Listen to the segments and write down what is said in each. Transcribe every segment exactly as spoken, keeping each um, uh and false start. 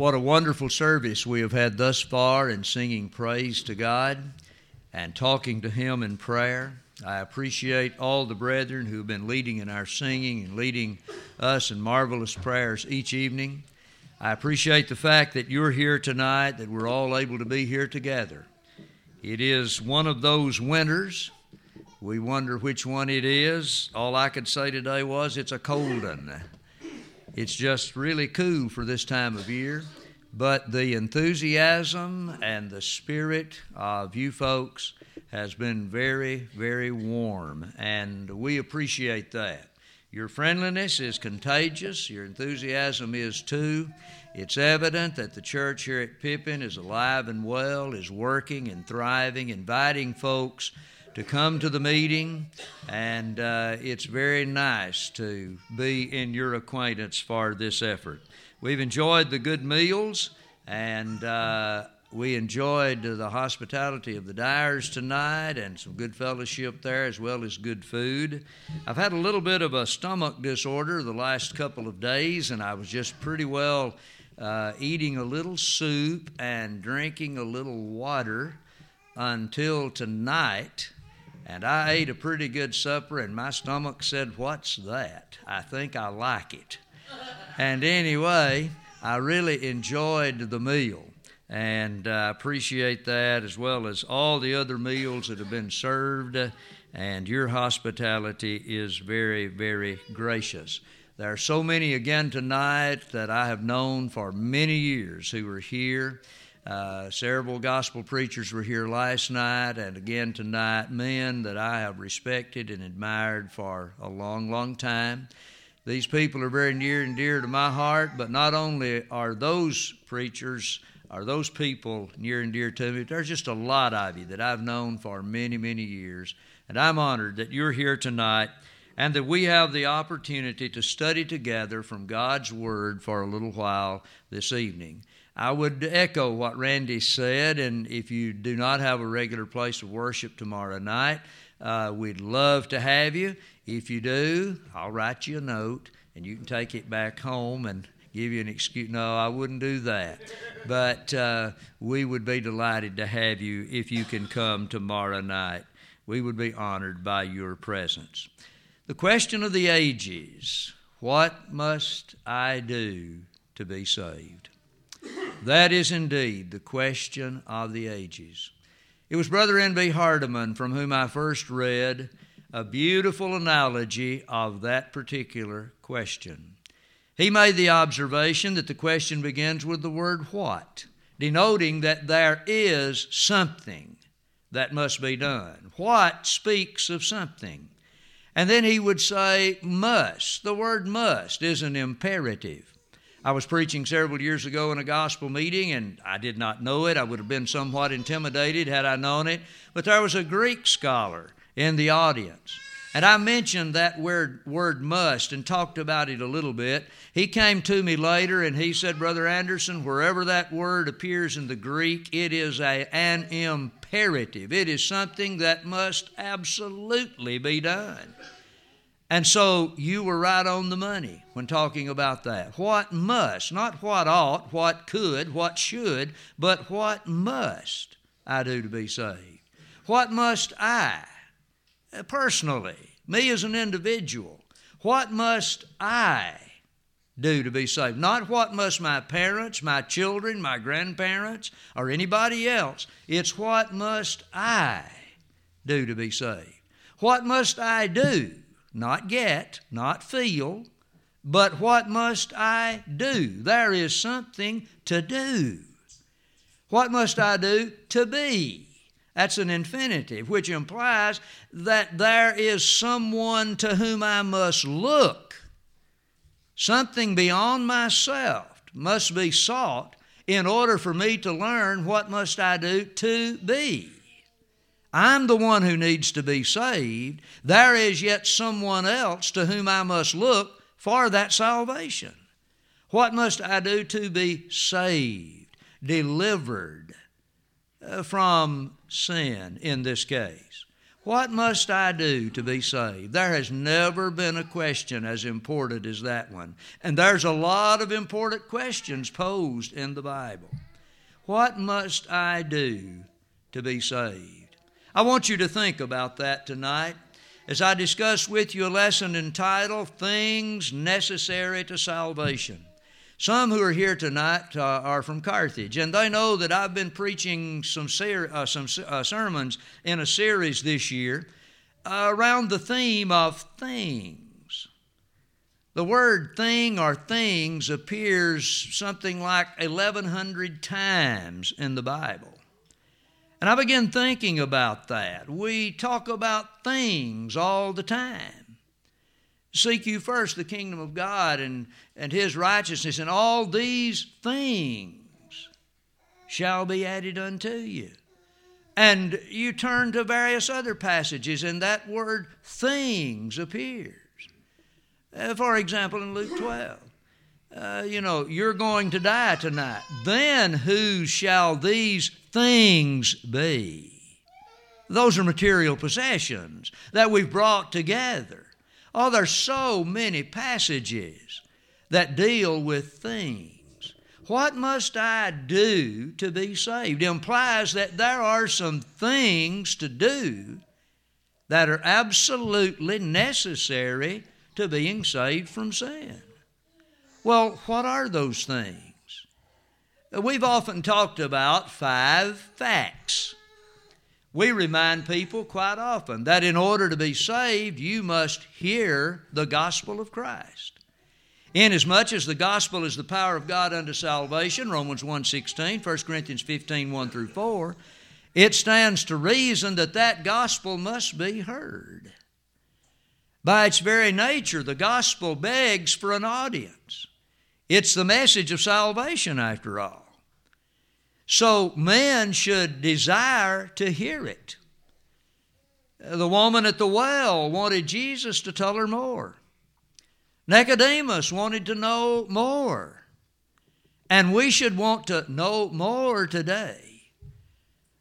What a wonderful service we have had thus far in singing praise to God and talking to Him in prayer. I appreciate all the brethren who have been leading in our singing and leading us in marvelous prayers each evening. I appreciate the fact that you're here tonight, that we're all able to be here together. It is one of those winters. We wonder which one it is. All I could say today was it's a cold one. It's just really cool for this time of year. But the enthusiasm and the spirit of you folks has been very, very warm, and we appreciate that. Your friendliness is contagious. Your enthusiasm is too. It's evident that the church here at Pippin is alive and well, is working and thriving, inviting folks to come to the meeting, and uh, it's very nice to be in your acquaintance for this effort. We've enjoyed the good meals, and uh, we enjoyed the hospitality of the Dyers tonight and some good fellowship there as well as good food. I've had a little bit of a stomach disorder the last couple of days, and I was just pretty well uh, eating a little soup and drinking a little water until tonight, and I ate a pretty good supper, and my stomach said, "What's that? I think I like it." And anyway, I really enjoyed the meal. And I uh, appreciate that as well as all the other meals that have been served. And your hospitality is very, very gracious. There are so many again tonight that I have known for many years who are here. Uh, several gospel preachers were here last night and again tonight. Men that I have respected and admired for a long, long time. These people are very near and dear to my heart, but not only are those preachers Are those people near and dear to me? There's just a lot of you that I've known for many, many years. And I'm honored that you're here tonight and that we have the opportunity to study together from God's Word for a little while this evening. I would echo what Randy said, and if you do not have a regular place of worship tomorrow night, uh, we'd love to have you. If you do, I'll write you a note, and you can take it back home and give you an excuse. No, I wouldn't do that. But uh, we would be delighted to have you if you can come tomorrow night. We would be honored by your presence. The question of the ages, what must I do to be saved? That is indeed the question of the ages. It was Brother N B Hardeman from whom I first read a beautiful analogy of that particular question. He made the observation that the question begins with the word what, denoting that there is something that must be done. What speaks of something. And then he would say must. The word must is an imperative. I was preaching several years ago in a gospel meeting, and I did not know it. I would have been somewhat intimidated had I known it. But there was a Greek scholar in the audience. And I mentioned that word, word must and talked about it a little bit. He came to me later and he said, "Brother Anderson, wherever that word appears in the Greek, it is a, an imperative. It is something that must absolutely be done." And so you were right on the money when talking about that. What must, not what ought, what could, what should, but what must I do to be saved? What must I? Personally, me as an individual, what must I do to be saved? Not what must my parents, my children, my grandparents, or anybody else. It's what must I do to be saved? What must I do? Not get, not feel, but what must I do? There is something to do. What must I do to be? That's an infinitive, which implies that there is someone to whom I must look. Something beyond myself must be sought in order for me to learn what must I do to be. I'm the one who needs to be saved. There is yet someone else to whom I must look for that salvation. What must I do to be saved, delivered from sin in this case? What must I do to be saved? There has never been a question as important as that one. And there's a lot of important questions posed in the Bible. What must I do to be saved? I want you to think about that tonight as I discuss with you a lesson entitled, Things Necessary to Salvation. Some who are here tonight uh, are from Carthage, and they know that I've been preaching some, ser- uh, some uh, sermons in a series this year uh, around the theme of things. The word thing or things appears something like eleven hundred times in the Bible. And I began thinking about that. We talk about things all the time. Seek you first the kingdom of God and, and His righteousness, and all these things shall be added unto you. And you turn to various other passages, and that word things appears. Uh, for example, in Luke twelve, uh, you know, you're going to die tonight. Then who shall these things be? Those are material possessions that we've brought together. Oh, there's so many passages that deal with things. What must I do to be saved? It implies that there are some things to do that are absolutely necessary to being saved from sin. Well, what are those things? We've often talked about five facts. We remind people quite often that in order to be saved, you must hear the gospel of Christ. Inasmuch as the gospel is the power of God unto salvation, Romans one sixteen, First Corinthians fifteen, one through four, it stands to reason that that gospel must be heard. By its very nature, the gospel begs for an audience. It's the message of salvation, after all. So men should desire to hear it. The woman at the well wanted Jesus to tell her more. Nicodemus wanted to know more. And we should want to know more today.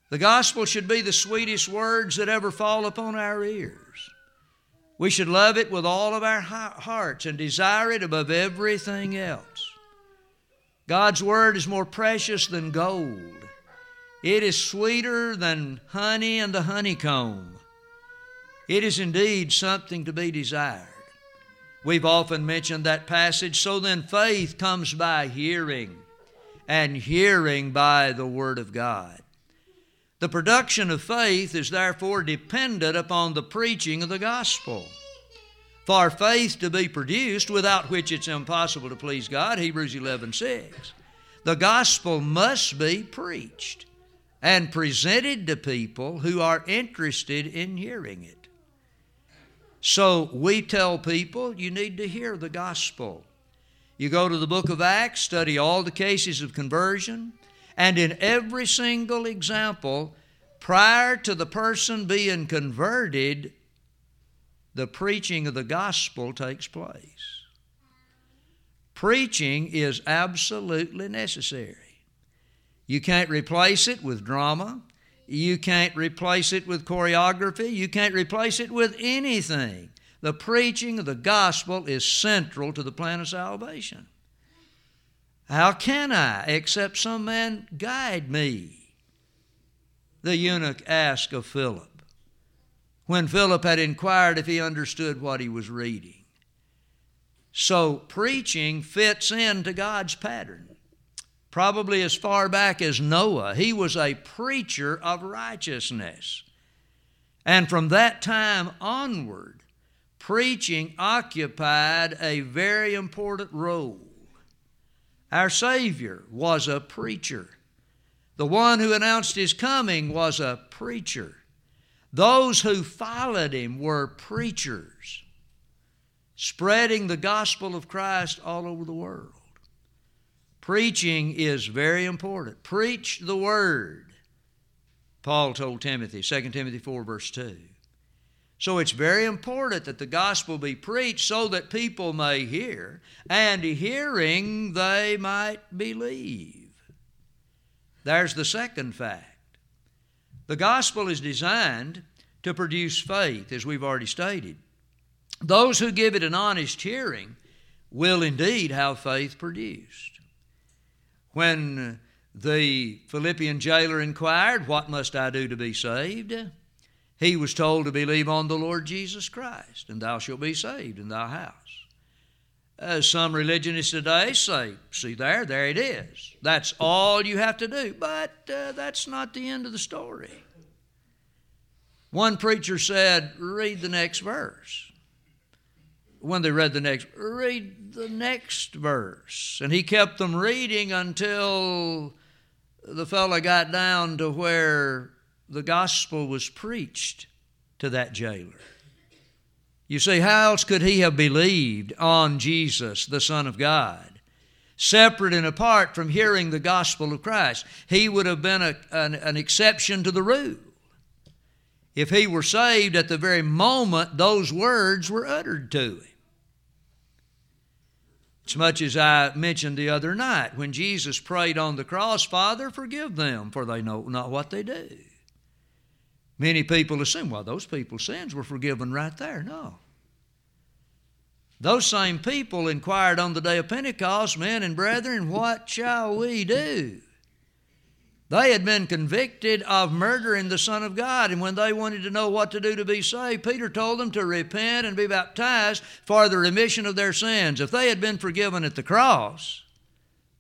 The gospel should be the sweetest words that ever fall upon our ears. We should love it with all of our hearts and desire it above everything else. God's word is more precious than gold. It is sweeter than honey and the honeycomb. It is indeed something to be desired. We've often mentioned that passage. So then faith comes by hearing, and hearing by the word of God. The production of faith is therefore dependent upon the preaching of the gospel. For faith to be produced, without which it's impossible to please God, Hebrews eleven six. The gospel must be preached and presented to people who are interested in hearing it. So we tell people you need to hear the gospel. You go to the book of Acts, study all the cases of conversion, and in every single example, prior to the person being converted, the preaching of the gospel takes place. Preaching is absolutely necessary. You can't replace it with drama. You can't replace it with choreography. You can't replace it with anything. The preaching of the gospel is central to the plan of salvation. How can I except some man guide me? The eunuch asked of Philip, when Philip had inquired if he understood what he was reading. So preaching fits into God's pattern. Probably as far back as Noah, he was a preacher of righteousness. And from that time onward, preaching occupied a very important role. Our Savior was a preacher. The one who announced His coming was a preacher. Those who followed Him were preachers, spreading the gospel of Christ all over the world. Preaching is very important. Preach the word, Paul told Timothy, Second Timothy four, verse two. So it's very important that the gospel be preached so that people may hear, and hearing they might believe. There's the second fact. The gospel is designed to produce faith, as we've already stated. Those who give it an honest hearing will indeed have faith produced. When the Philippian jailer inquired, "What must I do to be saved?" he was told to believe on the Lord Jesus Christ, and thou shalt be saved in thy house. As some religionists today say, see there, there it is. That's all you have to do. But uh, that's not the end of the story. One preacher said, read the next verse. When they read the next, read the next verse. And he kept them reading until the fellow got down to where the gospel was preached to that jailer. You see, how else could he have believed on Jesus, the Son of God, separate and apart from hearing the gospel of Christ? He would have been a, an, an exception to the rule if he were saved at the very moment those words were uttered to him. As much as I mentioned the other night, when Jesus prayed on the cross, "Father, forgive them, for they know not what they do." Many people assume, well, those people's sins were forgiven right there. No. Those same people inquired on the day of Pentecost, "Men and brethren, what shall we do?" They had been convicted of murdering the Son of God, and when they wanted to know what to do to be saved, Peter told them to repent and be baptized for the remission of their sins. If they had been forgiven at the cross,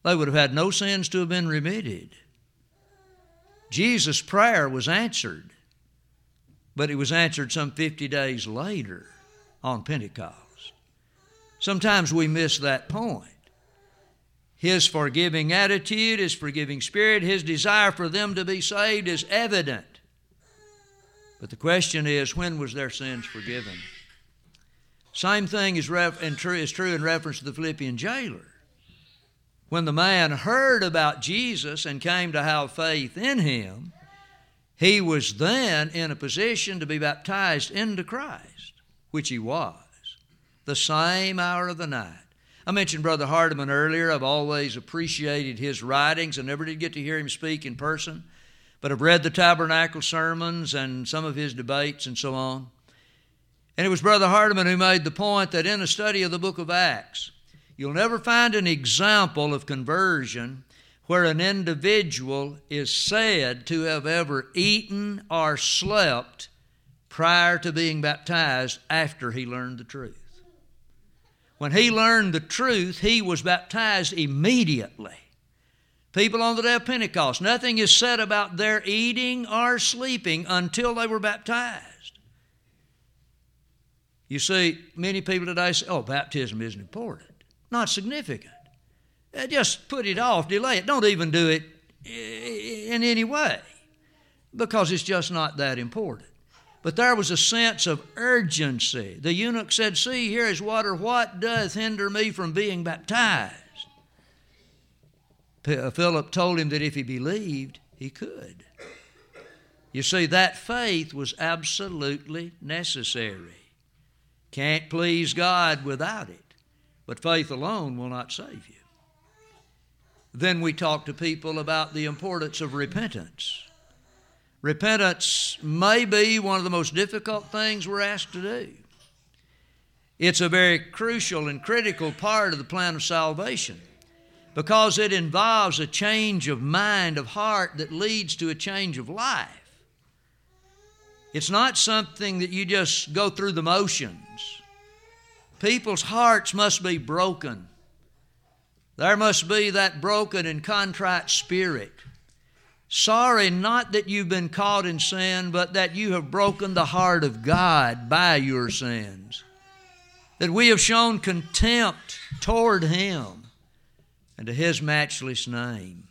they would have had no sins to have been remitted. Jesus' prayer was answered. But it was answered some fifty days later on Pentecost. Sometimes we miss that point. His forgiving attitude, His forgiving spirit, His desire for them to be saved is evident. But the question is, when was their sins forgiven? Same thing is, ref- and true, is true in reference to the Philippian jailer. When the man heard about Jesus and came to have faith in Him, he was then in a position to be baptized into Christ, which he was, the same hour of the night. I mentioned Brother Hardeman earlier. I've always appreciated his writings. I never did get to hear him speak in person, but I've read the Tabernacle sermons and some of his debates and so on. And it was Brother Hardeman who made the point that in a study of the book of Acts, you'll never find an example of conversion where an individual is said to have ever eaten or slept prior to being baptized after he learned the truth. When he learned the truth, he was baptized immediately. People on the day of Pentecost, nothing is said about their eating or sleeping until they were baptized. You see, many people today say, oh, baptism isn't important, not significant. Just put it off, delay it. Don't even do it in any way because it's just not that important. But there was a sense of urgency. The eunuch said, "See, here is water. What doth hinder me from being baptized?" Philip told him that if he believed, he could. You see, that faith was absolutely necessary. Can't please God without it, but faith alone will not save you. Then we talk to people about the importance of repentance. Repentance may be one of the most difficult things we're asked to do. It's a very crucial and critical part of the plan of salvation because it involves a change of mind, of heart, that leads to a change of life. It's not something that you just go through the motions. People's hearts must be broken. There must be that broken and contrite spirit. Sorry not that you've been caught in sin, but that you have broken the heart of God by your sins. That we have shown contempt toward Him and to His matchless name.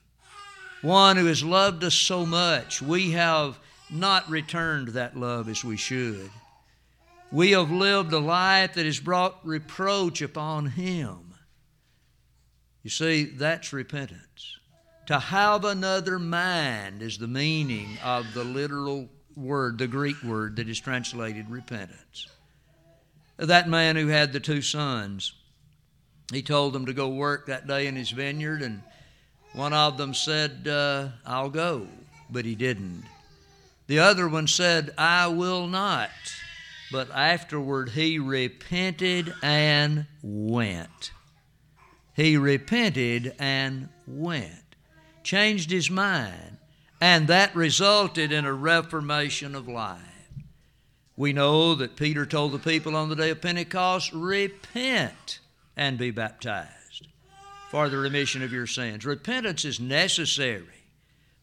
One who has loved us so much, we have not returned that love as we should. We have lived a life that has brought reproach upon Him. You see, that's repentance. To have another mind is the meaning of the literal word, the Greek word that is translated repentance. That man who had the two sons, he told them to go work that day in his vineyard, and one of them said, uh, I'll go, but he didn't. The other one said, I will not. But afterward he repented and went. He repented and went, changed his mind, and that resulted in a reformation of life. We know that Peter told the people on the day of Pentecost, repent and be baptized for the remission of your sins. Repentance is necessary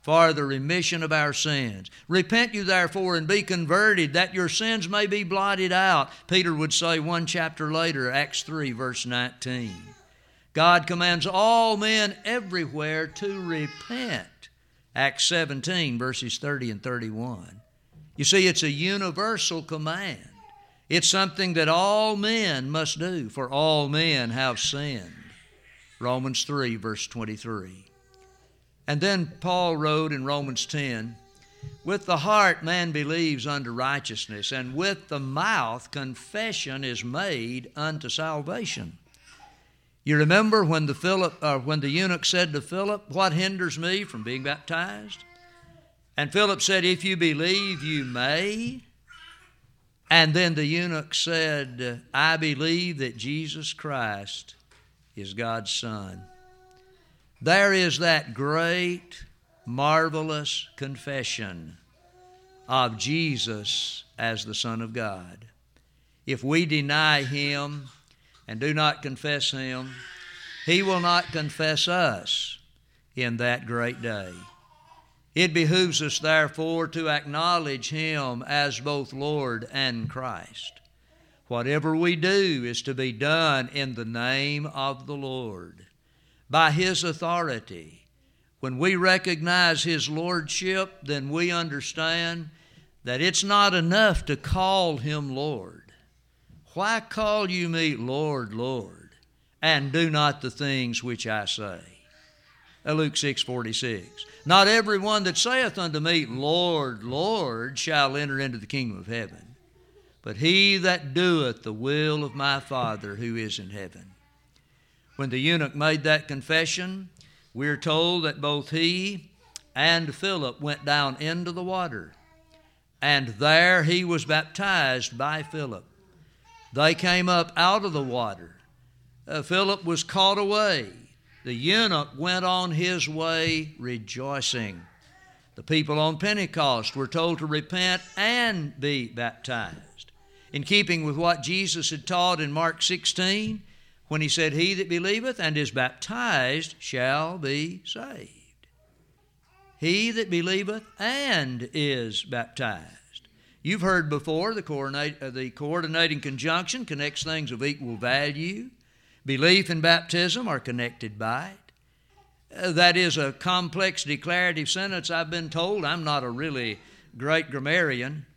for the remission of our sins. Repent you therefore and be converted, that your sins may be blotted out. Peter would say one chapter later, Acts three, verse nineteen. God commands all men everywhere to repent. Acts seventeen, verses thirty and thirty-one. You see, it's a universal command. It's something that all men must do, for all men have sinned. Romans three, verse twenty-three. And then Paul wrote in Romans ten, with the heart man believes unto righteousness, and with the mouth confession is made unto salvation. You remember when the, Philip, uh, when the eunuch said to Philip, what hinders me from being baptized? And Philip said, if you believe, you may. And then the eunuch said, I believe that Jesus Christ is God's Son. There is that great, marvelous confession of Jesus as the Son of God. If we deny Him and do not confess Him, He will not confess us in that great day. It behooves us, therefore, to acknowledge Him as both Lord and Christ. Whatever we do is to be done in the name of the Lord, by His authority. When we recognize His Lordship, then we understand that it's not enough to call Him Lord. Why call you me Lord, Lord, and do not the things which I say? Luke six forty-six. Not every one that saith unto me, Lord, Lord, shall enter into the kingdom of heaven, but he that doeth the will of my Father who is in heaven. When the eunuch made that confession, we're told that both he and Philip went down into the water, and there he was baptized by Philip. They came up out of the water. Uh, Philip was caught away. The eunuch went on his way rejoicing. The people on Pentecost were told to repent and be baptized. In keeping with what Jesus had taught in Mark sixteen, when He said, He that believeth and is baptized shall be saved. He that believeth and is baptized. You've heard before the, coordinate, uh, the coordinating conjunction connects things of equal value. Belief and baptism are connected by it. Uh, that is a complex declarative sentence, I've been told. I'm not a really great grammarian,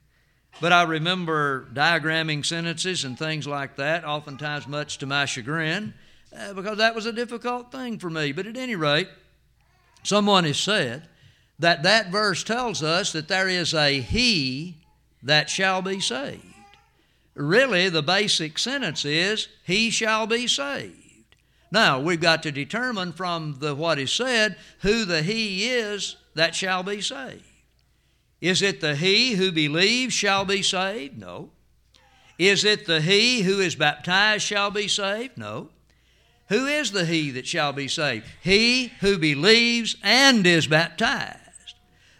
but I remember diagramming sentences and things like that, oftentimes much to my chagrin, uh, because that was a difficult thing for me. But at any rate, someone has said that that verse tells us that there is a He that shall be saved. Really, the basic sentence is, he shall be saved. Now, we've got to determine from the what is said who the he is that shall be saved. Is it the he who believes shall be saved? No. Is it the he who is baptized shall be saved? No. Who is the he that shall be saved? He who believes and is baptized.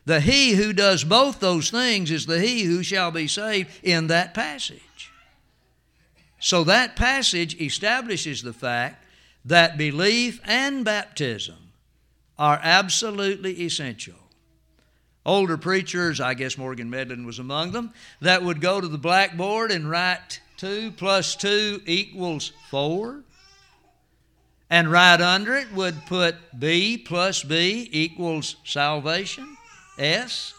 The he who does both those things is the he who shall be saved in that passage. So that passage establishes the fact that belief and baptism are absolutely essential. Older preachers, I guess Morgan Medlin was among them, that would go to the blackboard and write two plus two equals four. And right under it would put B plus B equals salvation. S,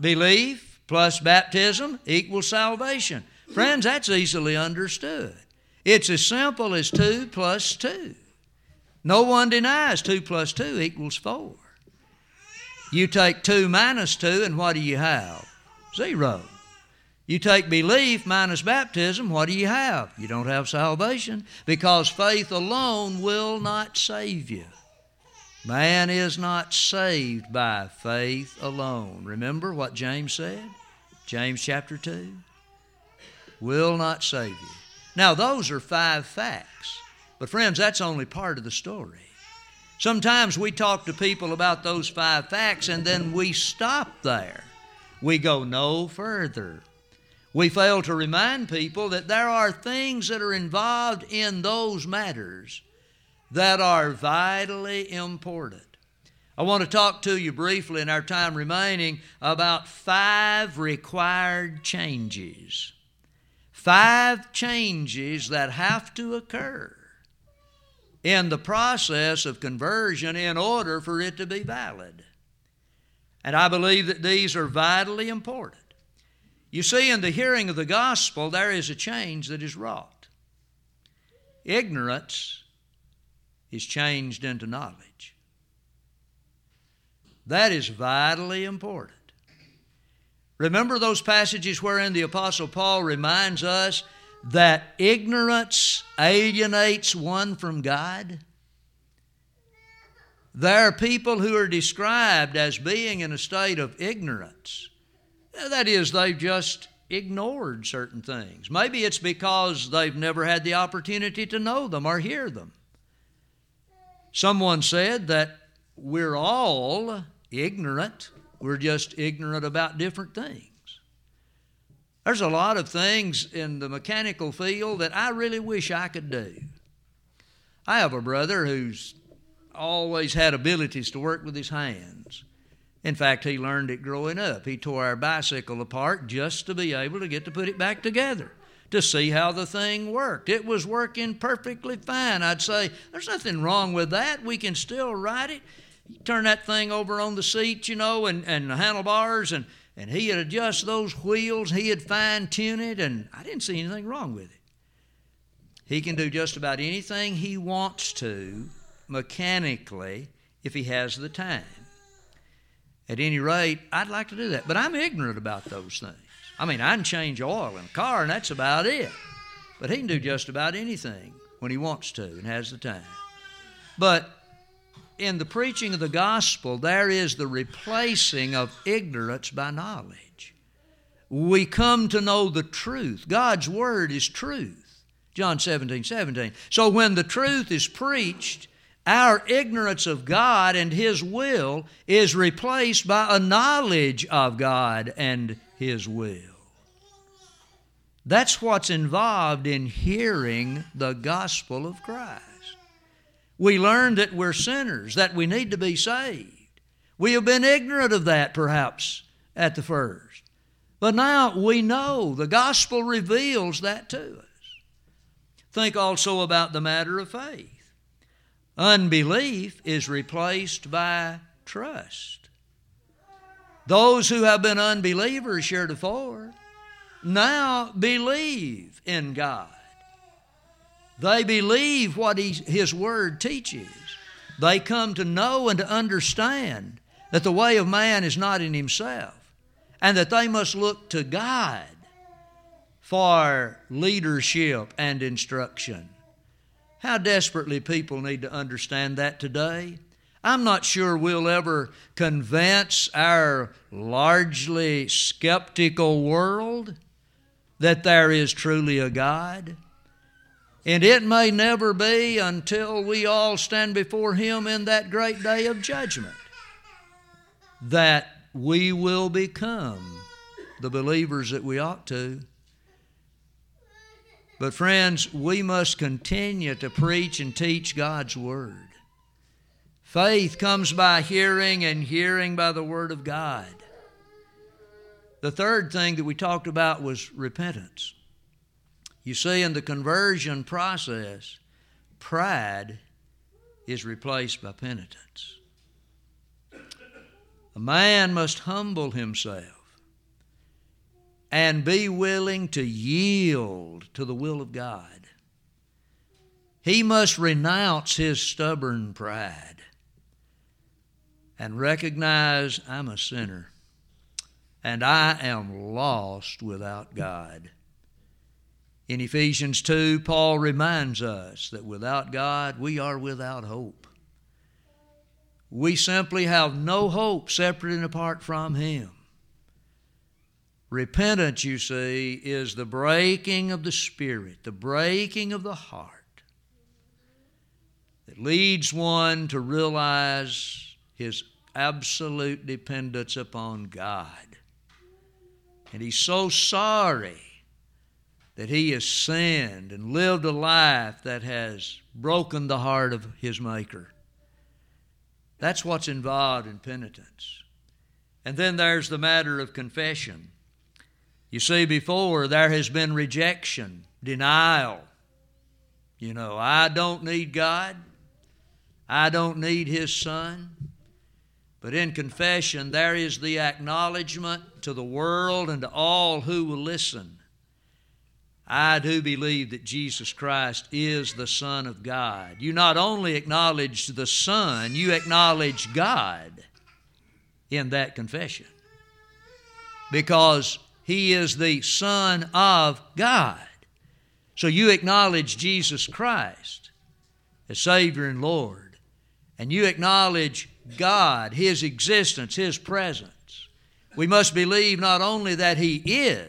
belief plus baptism equals salvation. Friends, that's easily understood. It's as simple as two plus two. No one denies two plus two equals four. You take two minus two, and what do you have? Zero. You take belief minus baptism, what do you have? You don't have salvation, because faith alone will not save you. Man is not saved by faith alone. Remember what James said? James chapter two. Will not save you. Now, those are five facts. But friends, that's only part of the story. Sometimes we talk to people about those five facts and then we stop there. We go no further. We fail to remind people that there are things that are involved in those matters that are vitally important. I want to talk to you briefly in our time remaining about five required changes. Five changes that have to occur in the process of conversion in order for it to be valid. And I believe that these are vitally important. You see, in the hearing of the gospel, there is a change that is wrought. Ignorance is changed into knowledge. That is vitally important. Remember those passages wherein the Apostle Paul reminds us that ignorance alienates one from God? There are people who are described as being in a state of ignorance. That is, they've just ignored certain things. Maybe it's because they've never had the opportunity to know them or hear them. Someone said that we're all ignorant. We're just ignorant about different things. There's a lot of things in the mechanical field that I really wish I could do. I have a brother who's always had abilities to work with his hands. In fact, he learned it growing up. He tore our bicycle apart just to be able to get to put it back together, to see how the thing worked. It was working perfectly fine. I'd say, there's nothing wrong with that. We can still ride it. You turn that thing over on the seat, you know, and, and the handlebars, and And he had adjusted those wheels, he had fine-tuned it, and I didn't see anything wrong with it. He can do just about anything he wants to mechanically if he has the time. At any rate, I'd like to do that, but I'm ignorant about those things. I mean, I can change oil in a car, and that's about it. But he can do just about anything when he wants to and has the time. But in the preaching of the gospel, there is the replacing of ignorance by knowledge. We come to know the truth. God's word is truth. John seventeen, seventeen. So when the truth is preached, our ignorance of God and His will is replaced by a knowledge of God and His will. That's what's involved in hearing the gospel of Christ. We learn that we're sinners, that we need to be saved. We have been ignorant of that perhaps at the first. But now we know the gospel reveals that to us. Think also about the matter of faith. Unbelief is replaced by trust. Those who have been unbelievers heretofore now believe in God. They believe what he, His Word teaches. They come to know and to understand that the way of man is not in himself and that they must look to God for leadership and instruction. How desperately people need to understand that today. I'm not sure we'll ever convince our largely skeptical world that there is truly a God. And it may never be until we all stand before Him in that great day of judgment that we will become the believers that we ought to. But friends, we must continue to preach and teach God's Word. Faith comes by hearing and hearing by the Word of God. The third thing that we talked about was repentance. You see, in the conversion process, pride is replaced by penitence. A man must humble himself and be willing to yield to the will of God. He must renounce his stubborn pride and recognize, I'm a sinner and I am lost without God. In Ephesians two, Paul reminds us that without God, we are without hope. We simply have no hope separate and apart from Him. Repentance, you see, is the breaking of the spirit, the breaking of the heart that leads one to realize his absolute dependence upon God. And he's so sorry that he has sinned and lived a life that has broken the heart of his Maker. That's what's involved in penitence. And then there's the matter of confession. You see, before there has been rejection, denial. You know, I don't need God. I don't need His Son. But in confession, there is the acknowledgement to the world and to all who will listen. I do believe that Jesus Christ is the Son of God. You not only acknowledge the Son, you acknowledge God in that confession, because He is the Son of God. So you acknowledge Jesus Christ as Savior and Lord, and you acknowledge God, His existence, His presence. We must believe not only that He is,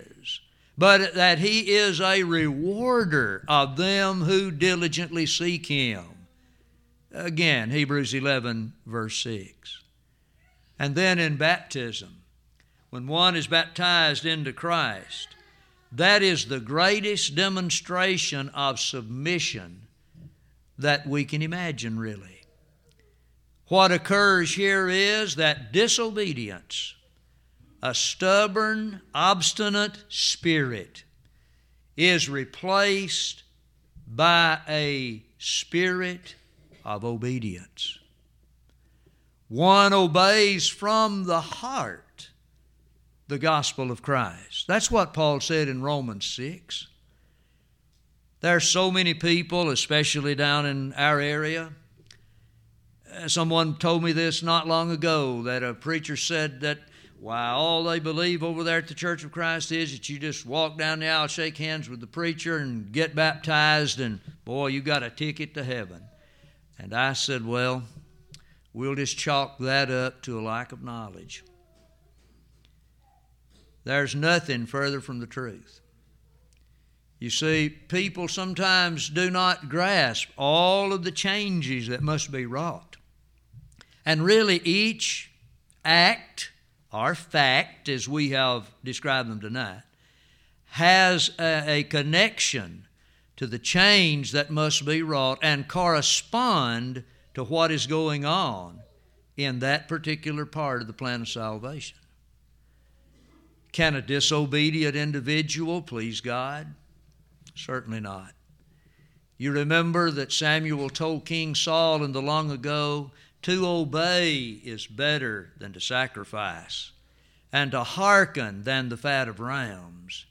but that He is a rewarder of them who diligently seek Him. Again, Hebrews eleven, verse six. And then in baptism, when one is baptized into Christ, that is the greatest demonstration of submission that we can imagine, really. What occurs here is that disobedience, a stubborn, obstinate spirit, is replaced by a spirit of obedience. One obeys from the heart the gospel of Christ. That's what Paul said in Romans six. There are so many people, especially down in our area. Someone told me this not long ago, that a preacher said that, why, all they believe over there at the Church of Christ is that you just walk down the aisle, shake hands with the preacher, and get baptized, and boy, you got a ticket to heaven. And I said, well, we'll just chalk that up to a lack of knowledge. There's nothing further from the truth. You see, people sometimes do not grasp all of the changes that must be wrought. And really, each act, our fact, as we have described them tonight, has a, a connection to the change that must be wrought and correspond to what is going on in that particular part of the plan of salvation. Can a disobedient individual please God? Certainly not. You remember that Samuel told King Saul in the long ago, to obey is better than to sacrifice, and to hearken than the fat of rams.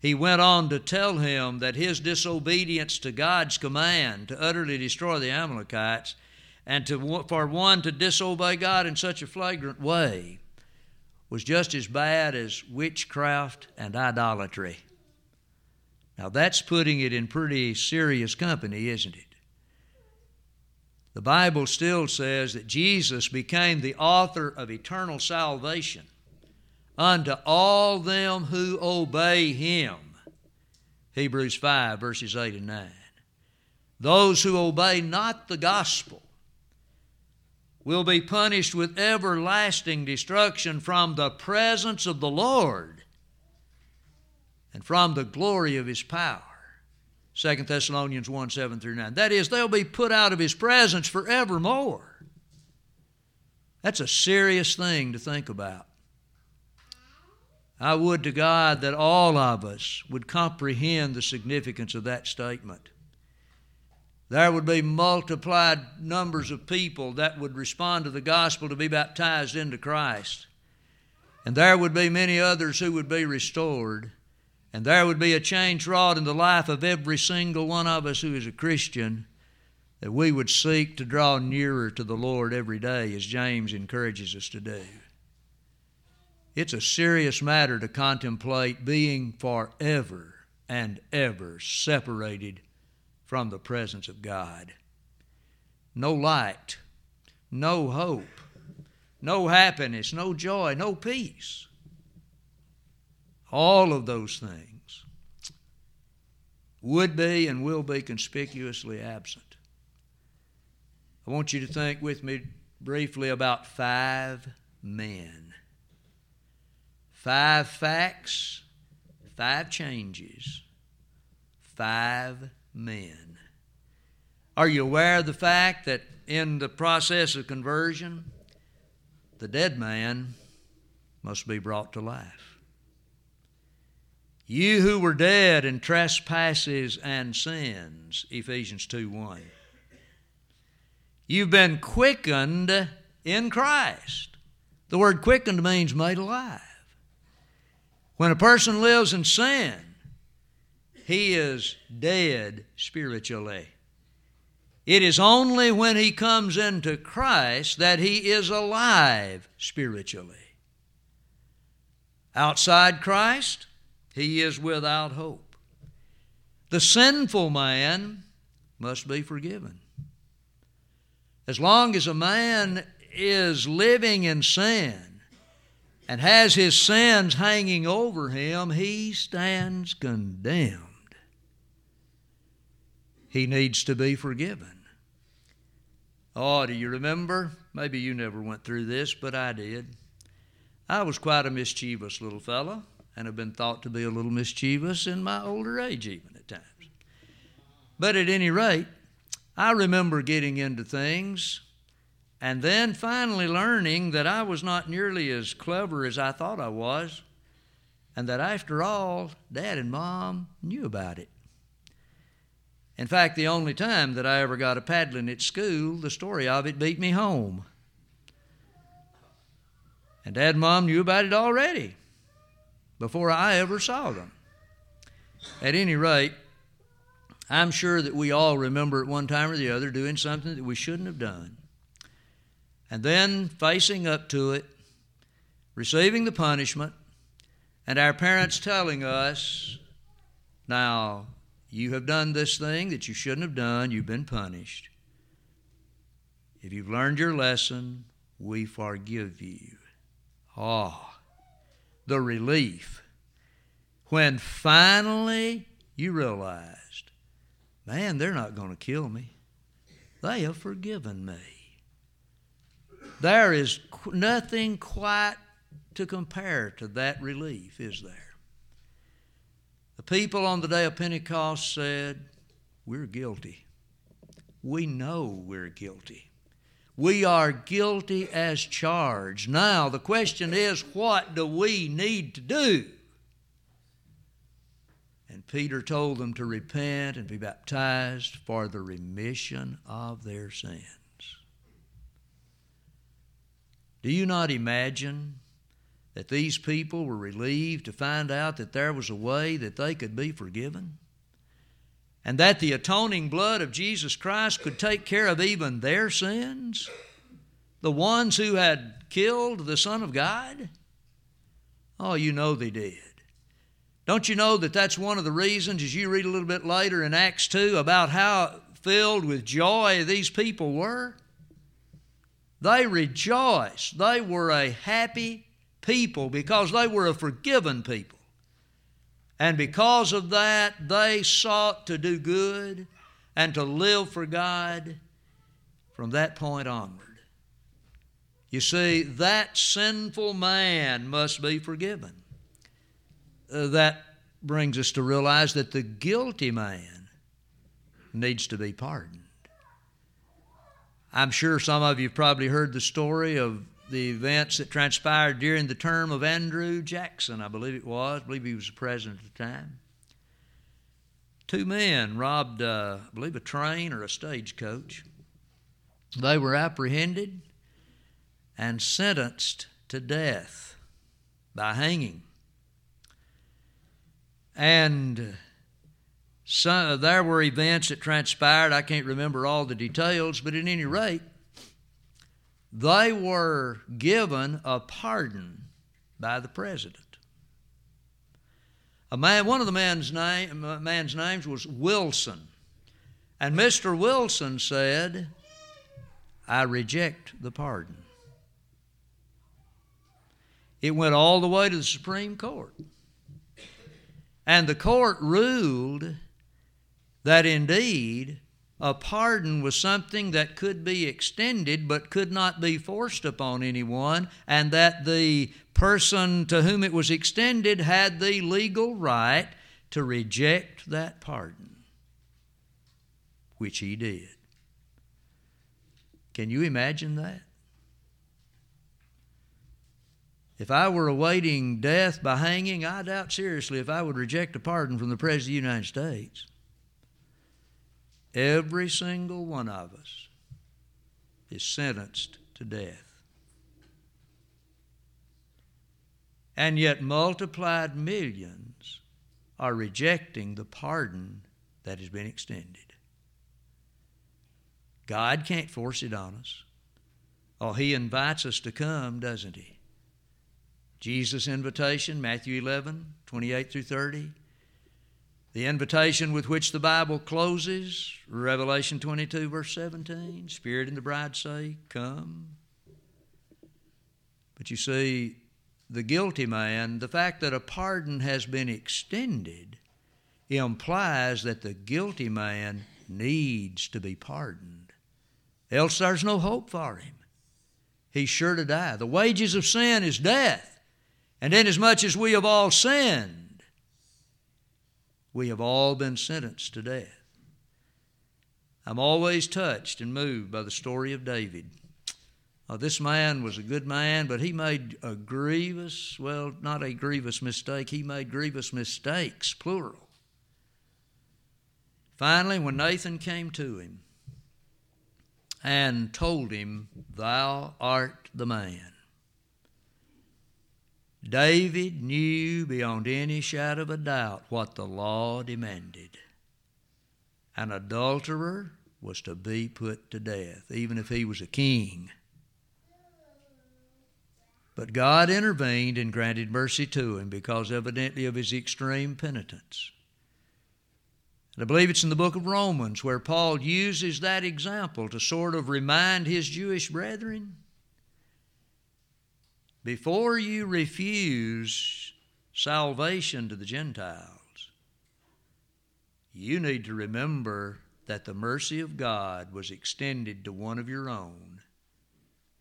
He went on to tell him that his disobedience to God's command to utterly destroy the Amalekites, and to, for one to disobey God in such a flagrant way, was just as bad as witchcraft and idolatry. Now that's putting it in pretty serious company, isn't it? The Bible still says that Jesus became the author of eternal salvation unto all them who obey Him. Hebrews five, verses eight and nine. Those who obey not the gospel will be punished with everlasting destruction from the presence of the Lord and from the glory of His power. Second Thessalonians one, seven through nine. That is, they'll be put out of His presence forevermore. That's a serious thing to think about. I would to God that all of us would comprehend the significance of that statement. There would be multiplied numbers of people that would respond to the gospel to be baptized into Christ. And there would be many others who would be restored. And there would be a change wrought in the life of every single one of us who is a Christian, that we would seek to draw nearer to the Lord every day, as James encourages us to do. It's a serious matter to contemplate being forever and ever separated from the presence of God. No light, no hope, no happiness, no joy, no peace. All of those things would be and will be conspicuously absent. I want you to think with me briefly about five men. Five facts, five changes, five men. Are you aware of the fact that in the process of conversion, the dead man must be brought to life? You who were dead in trespasses and sins, Ephesians two one. You've been quickened in Christ. The word quickened means made alive. When a person lives in sin, he is dead spiritually. It is only when he comes into Christ that he is alive spiritually. Outside Christ, he is without hope. The sinful man must be forgiven. As long as a man is living in sin and has his sins hanging over him, he stands condemned. He needs to be forgiven. Oh, do you remember? Maybe you never went through this, but I did. I was quite a mischievous little fellow and have been thought to be a little mischievous in my older age even at times. But at any rate, I remember getting into things and then finally learning that I was not nearly as clever as I thought I was, and that after all, Dad and Mom knew about it. In fact, the only time that I ever got a paddling at school, the story of it beat me home. And Dad and Mom knew about it already before I ever saw them. At any rate, I'm sure that we all remember at one time or the other doing something that we shouldn't have done. And then facing up to it, receiving the punishment, and our parents telling us, now, you have done this thing that you shouldn't have done, you've been punished. If you've learned your lesson, we forgive you. Oh, the relief. When finally you realized, man, they're not going to kill me. They have forgiven me. There is nothing quite to compare to that relief, is there? The people on the day of Pentecost said, we're guilty. We know we're guilty. We are guilty as charged. Now, the question is, what do we need to do? And Peter told them to repent and be baptized for the remission of their sins. Do you not imagine that these people were relieved to find out that there was a way that they could be forgiven? And that the atoning blood of Jesus Christ could take care of even their sins? The ones who had killed the Son of God? Oh, you know they did. Don't you know that that's one of the reasons, as you read a little bit later in Acts two, about how filled with joy these people were? They rejoiced. They were a happy people because they were a forgiven people. And because of that, they sought to do good and to live for God from that point onward. You see, that sinful man must be forgiven. Uh, that brings us to realize that the guilty man needs to be pardoned. I'm sure some of you have probably heard the story of the events that transpired during the term of Andrew Jackson, I believe it was. I believe he was the president at the time. Two men robbed, uh, I believe, a train or a stagecoach. They were apprehended and sentenced to death by hanging. And so there were events that transpired. I can't remember all the details, but at any rate, they were given a pardon by the president. A man, one of the man's, name, man's names was Wilson. And Mister Wilson said, I reject the pardon. It went all the way to the Supreme Court. And the court ruled that indeed a pardon was something that could be extended but could not be forced upon anyone, and that the person to whom it was extended had the legal right to reject that pardon, which he did. Can you imagine that? If I were awaiting death by hanging, I doubt seriously if I would reject a pardon from the President of the United States. Every single one of us is sentenced to death. And yet multiplied millions are rejecting the pardon that has been extended. God can't force it on us. Oh, He invites us to come, doesn't He? Jesus' invitation, Matthew eleven, twenty-eight through thirty. The invitation with which the Bible closes, Revelation twenty-two, verse seventeen. Spirit and the bride say, come. But you see, the guilty man, the fact that a pardon has been extended implies that the guilty man needs to be pardoned. Else there's no hope for him. He's sure to die. The wages of sin is death. And inasmuch as we have all sinned, we have all been sentenced to death. I'm always touched and moved by the story of David. Uh, this man was a good man, but he made a grievous, well, not a grievous mistake. He made grievous mistakes, plural. Finally, when Nathan came to him and told him, thou art the man, David knew beyond any shadow of a doubt what the law demanded. An adulterer was to be put to death, even if he was a king. But God intervened and granted mercy to him because evidently of his extreme penitence. And I believe it's in the book of Romans where Paul uses that example to sort of remind his Jewish brethren, before you refuse salvation to the Gentiles, you need to remember that the mercy of God was extended to one of your own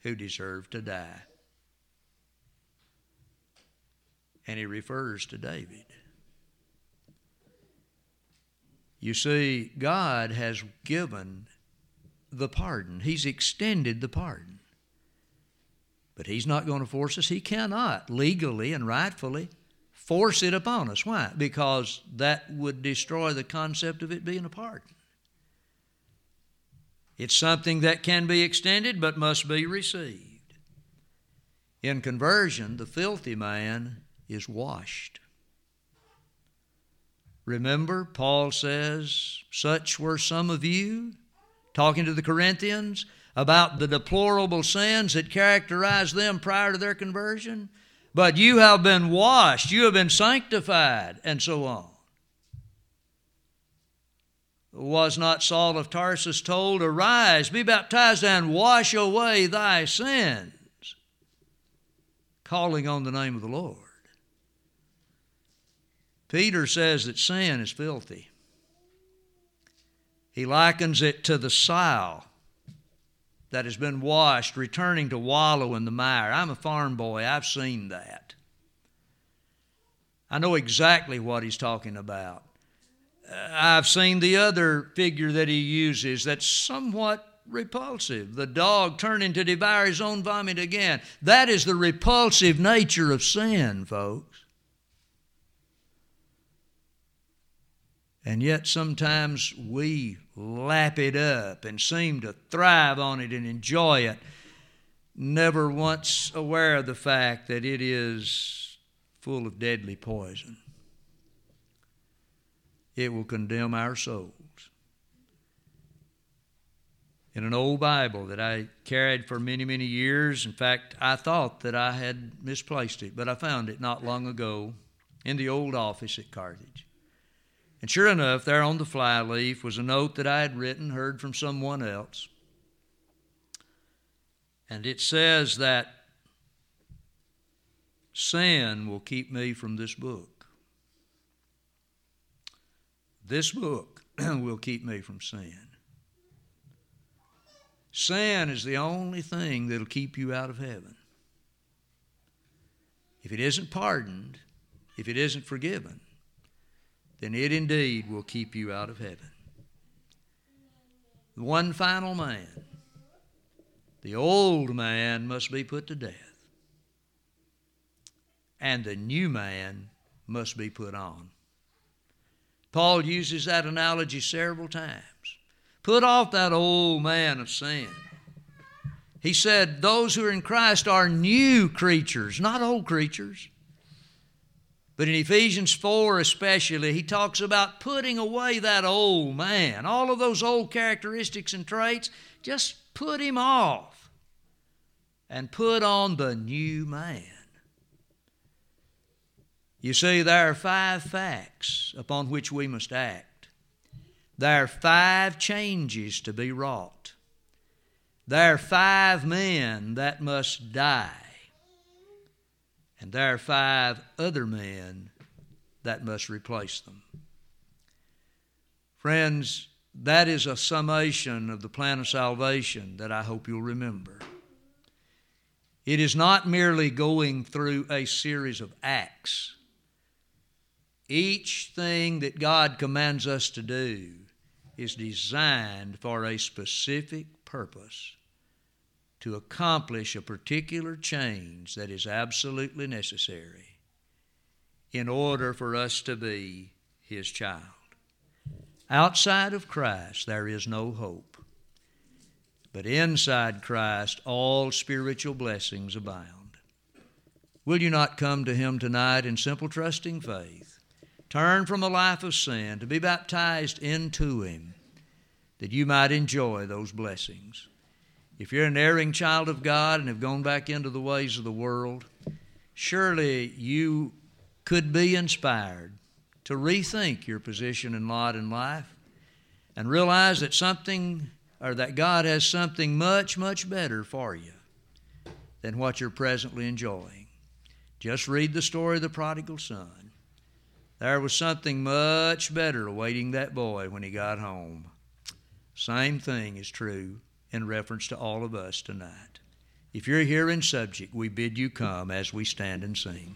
who deserved to die. And he refers to David. You see, God has given the pardon. He's extended the pardon. But He's not going to force us. He cannot legally and rightfully force it upon us. Why? Because that would destroy the concept of it being a pardon. It's something that can be extended but must be received. In conversion, the filthy man is washed. Remember, Paul says, such were some of you, talking to the Corinthians, about the deplorable sins that characterized them prior to their conversion. But you have been washed, you have been sanctified, and so on. Was not Saul of Tarsus told, arise, be baptized, and wash away thy sins, calling on the name of the Lord? Peter says that sin is filthy. He likens it to the sow that has been washed, returning to wallow in the mire. I'm a farm boy. I've seen that. I know exactly what he's talking about. Uh, I've seen the other figure that he uses that's somewhat repulsive. The dog turning to devour his own vomit again. That is the repulsive nature of sin, folks. And yet sometimes we lap it up and seem to thrive on it and enjoy it, never once aware of the fact that it is full of deadly poison. It will condemn our souls. In an old Bible that I carried for many, many years, in fact, I thought that I had misplaced it, but I found it not long ago in the old office at Carthage. And sure enough, there on the flyleaf was a note that I had written, heard from someone else. And it says that sin will keep me from this book. This book will keep me from sin. Sin is the only thing that will keep you out of heaven. If it isn't pardoned, if it isn't forgiven, then it indeed will keep you out of heaven. The one final man, the old man, must be put to death, and the new man must be put on. Paul uses that analogy several times. Put off that old man of sin. He said, those who are in Christ are new creatures, not old creatures. But in Ephesians four especially, he talks about putting away that old man. All of those old characteristics and traits, just put him off and put on the new man. You see, there are five facts upon which we must act. There are five changes to be wrought. There are five men that must die. And there are five other men that must replace them. Friends, that is a summation of the plan of salvation that I hope you'll remember. It is not merely going through a series of acts. Each thing that God commands us to do is designed for a specific purpose, to accomplish a particular change that is absolutely necessary in order for us to be His child. Outside of Christ, there is no hope. But inside Christ, all spiritual blessings abound. Will you not come to Him tonight in simple trusting faith, turn from a life of sin, to be baptized into Him, that you might enjoy those blessings? If you're an erring child of God and have gone back into the ways of the world, surely you could be inspired to rethink your position and lot in life and realize that something, or that God has something much, much better for you than what you're presently enjoying. Just read the story of the prodigal son. There was something much better awaiting that boy when he got home. Same thing is true in reference to all of us tonight. If you're here in subject, we bid you come as we stand and sing.